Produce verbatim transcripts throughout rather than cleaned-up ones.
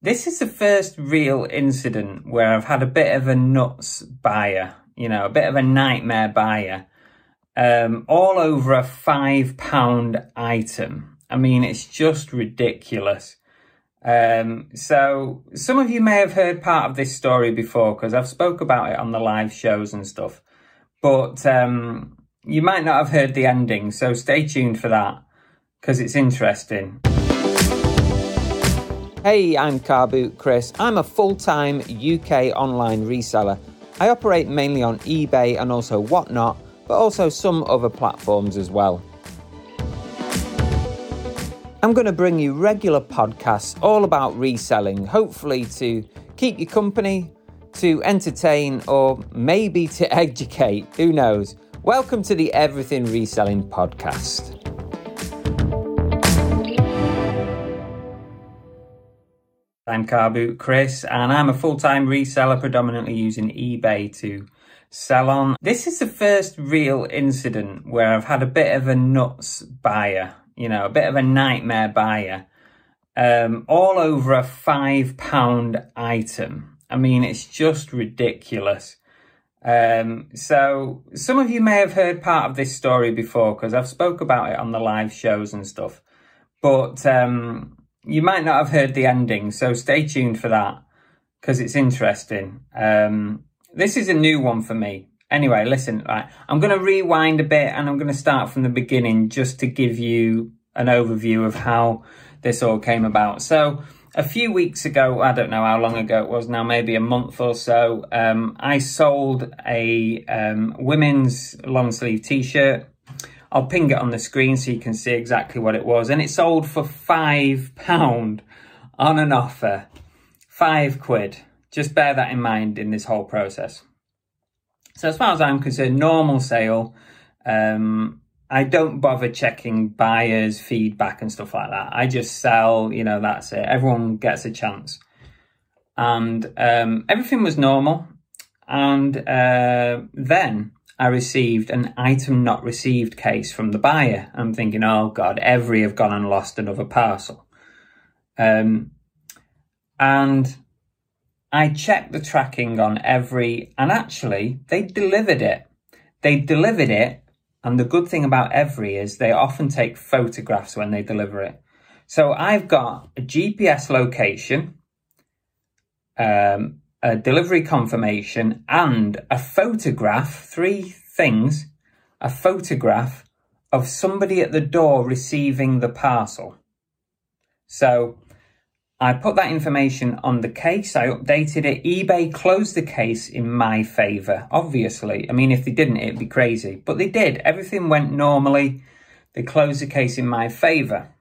This is the first real incident where I've had a bit of a nuts buyer, you know, a bit of a nightmare buyer, um, all over a five pound item. I mean, it's just ridiculous. Um, so some of you may have heard part of this story before because I've spoke about it on the live shows and stuff, but um, you might not have heard the ending. So stay tuned for that because it's interesting. Hey, I'm Carboot Chris. I'm a full-time U K online reseller. I operate mainly on eBay and also Whatnot, but also some other platforms as well. I'm going to bring you regular podcasts all about reselling, hopefully to keep you company, to entertain, or maybe to educate. Who knows? Welcome to the Everything Reselling Podcast. I'm Carboot Chris, and I'm a full-time reseller, predominantly using eBay to sell on. This is the first real incident where I've had a bit of a nuts buyer, you know, a bit of a nightmare buyer, um, all over a five pound item. I mean, it's just ridiculous. Um, so some of you may have heard part of this story before because I've spoke about it on the live shows and stuff, but um you might not have heard the ending, so stay tuned for that because it's interesting. Um, this is a new one for me. Anyway, listen, right, I'm going to rewind a bit and I'm going to start from the beginning just to give you an overview of how this all came about. So a few weeks ago, I don't know how long ago it was now, maybe a month or so, um, I sold a um, women's long sleeve t-shirt. I'll ping it on the screen so you can see exactly what it was. And it sold for five pounds on an offer. Five quid. Just bear that in mind in this whole process. So as far as I'm concerned, normal sale. Um, I don't bother checking buyers' feedback and stuff like that. I just sell, you know, that's it. Everyone gets a chance. And um, everything was normal. And uh, then I received an item not received case from the buyer. I'm thinking, oh God, Evri have gone and lost another parcel. Um, and I checked the tracking on Evri, and actually they delivered it. They delivered it. And the good thing about Evri is they often take photographs when they deliver it. So I've got a G P S location, um, a delivery confirmation, and a photograph, three things, a photograph of somebody at the door receiving the parcel. So I put that information on the case, I updated it, eBay closed the case in my favour, obviously. I mean, if they didn't, it'd be crazy, but they did. Everything went normally, they closed the case in my favour.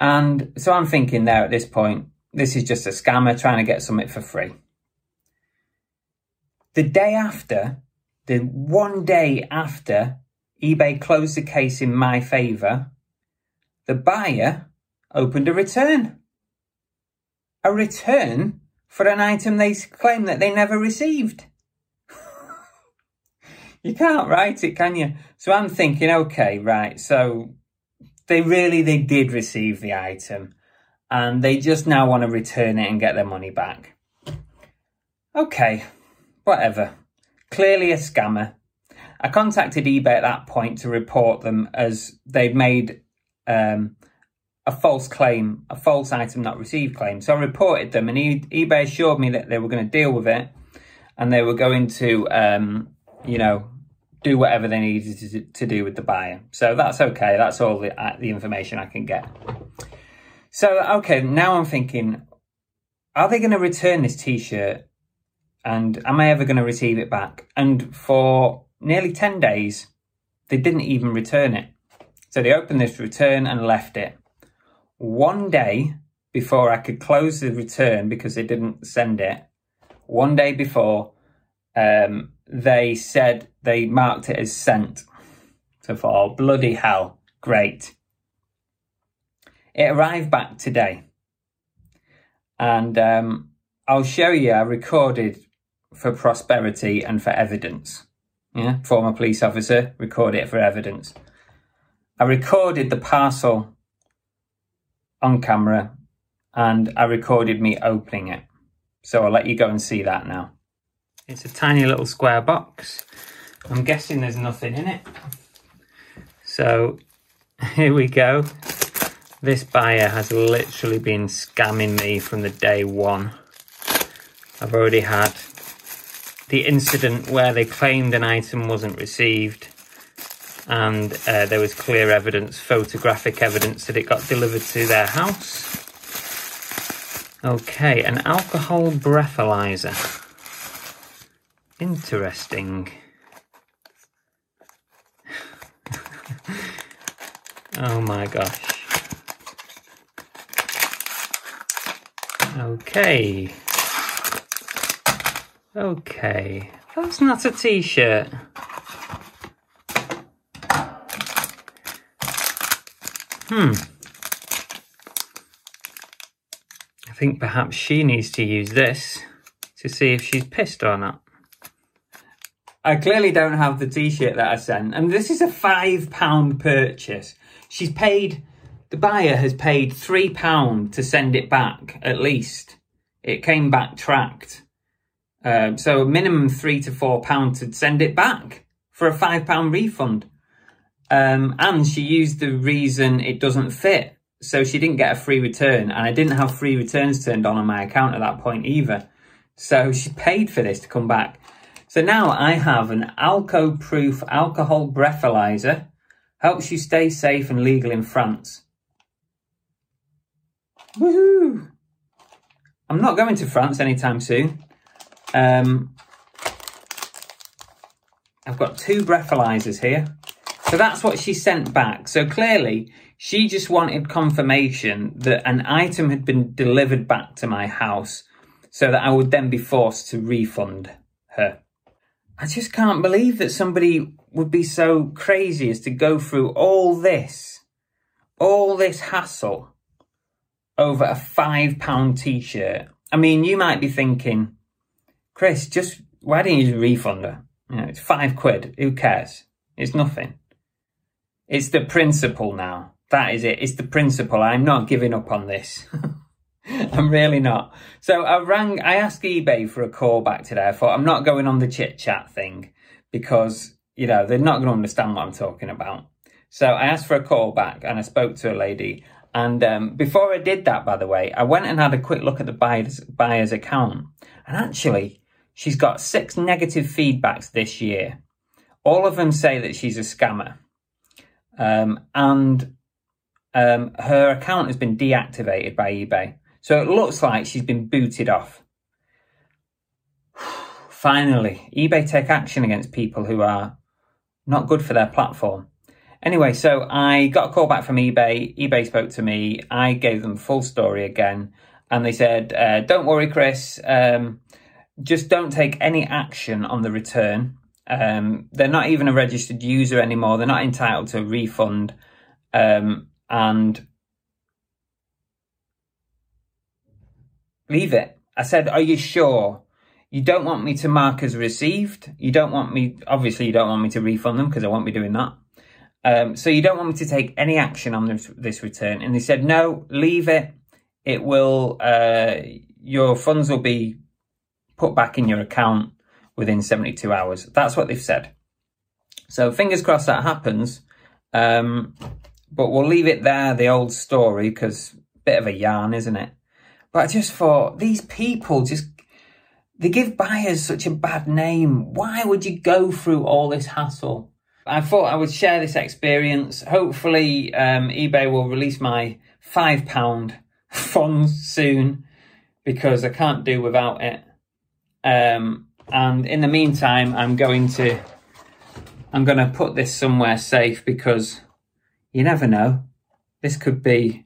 And so I'm thinking there at this point, this is just a scammer trying to get something for free. The day after, the one day after eBay closed the case in my favour, the buyer opened a return. A return for an item they claim that they never received. You can't write it, can you? So I'm thinking, okay, right, so they really, they did receive the item. And they just now want to return it and get their money back. Okay, whatever. Clearly a scammer. I contacted eBay at that point to report them as they'd made um, a false claim, a false item not received claim. So I reported them and e- eBay assured me that they were going to deal with it and they were going to, um, you know, do whatever they needed to, to do with the buyer. So that's okay. That's all the, uh, the information I can get. So, okay, now I'm thinking, are they going to return this t-shirt and am I ever going to receive it back? And for nearly ten days, they didn't even return it. So they opened this return and left it. One day before I could close the return because they didn't send it, one day before, um, they said they marked it as sent. So I thought, oh, bloody hell, great. It arrived back today, and um, I'll show you, I recorded for prosperity and for evidence. Yeah, former police officer, record it for evidence. I recorded the parcel on camera and I recorded me opening it. So I'll let you go and see that now. It's a tiny little square box. I'm guessing there's nothing in it. So here we go. This buyer has literally been scamming me from the day one. I've already had the incident where they claimed an item wasn't received, and uh, there was clear evidence, photographic evidence, that it got delivered to their house. Okay, an alcohol breathalyzer. Interesting. Oh my gosh. Okay. Okay. That's not a t-shirt. Hmm. I think perhaps she needs to use this to see if she's pissed or not. I clearly don't have the t-shirt that I sent, and this is a five pound purchase. She's paid, the buyer has paid three pound to send it back, at least. It came back tracked. Uh, so minimum three to four pounds to send it back for a five pound refund. Um, and she used the reason it doesn't fit. So she didn't get a free return, and I didn't have free returns turned on on my account at that point either. So she paid for this to come back. So now I have an Alco-proof alcohol breathalyzer. Helps you stay safe and legal in France. Woohoo! I'm not going to France anytime soon. Um, I've got two breathalyzers here. So that's what she sent back. So clearly, she just wanted confirmation that an item had been delivered back to my house so that I would then be forced to refund her. I just can't believe that somebody would be so crazy as to go through all this, all this hassle over a five pound t-shirt. I mean, you might be thinking, Chris, just why didn't you refund her? You know, it's five quid. Who cares? It's nothing. It's the principle now. That is it. It's the principle. I'm not giving up on this. I'm really not. So I rang, I asked eBay for a call back today. I thought, I'm not going on the chit chat thing because, you know, they're not going to understand what I'm talking about. So I asked for a call back and I spoke to a lady. And um, before I did that, by the way, I went and had a quick look at the buyer's, buyer's account. And actually, she's got six negative feedbacks this year. All of them say that she's a scammer. Um, and um, her account has been deactivated by eBay. So it looks like she's been booted off. Finally, eBay take action against people who are not good for their platform. Anyway, so I got a call back from eBay. eBay spoke to me. I gave them full story again. And they said, uh, don't worry, Chris. Um, just don't take any action on the return. Um, they're not even a registered user anymore. They're not entitled to a refund. Um, and... leave it. I said, are you sure? You don't want me to mark as received? You don't want me, obviously you don't want me to refund them because I won't be doing that. Um, so you don't want me to take any action on this, this return. And they said, no, leave it. It will, uh, your funds will be put back in your account within seventy-two hours. That's what they've said. So fingers crossed that happens. Um, but we'll leave it there, the old story, because bit of a yarn, isn't it? But I just thought, these people just, they give buyers such a bad name. Why would you go through all this hassle? I thought I would share this experience. Hopefully um, eBay will release my five pound funds soon because I can't do without it. Um, and in the meantime, I'm going to, I'm going to put this somewhere safe because you never know. This could be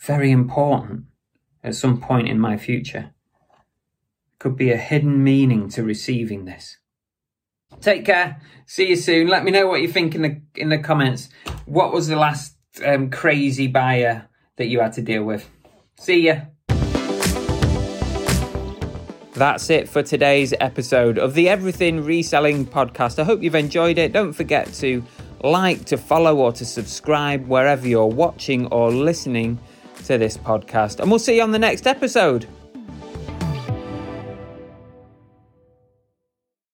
very important. At some point in my future. Could be a hidden meaning to receiving this. Take care. See you soon. Let me know what you think in the in the comments. What was the last um, crazy buyer that you had to deal with? See ya. That's it for today's episode of the Everything Reselling Podcast. I hope you've enjoyed it. Don't forget to like, to follow, or to subscribe wherever you're watching or listening to this podcast, and we'll see you on the next episode.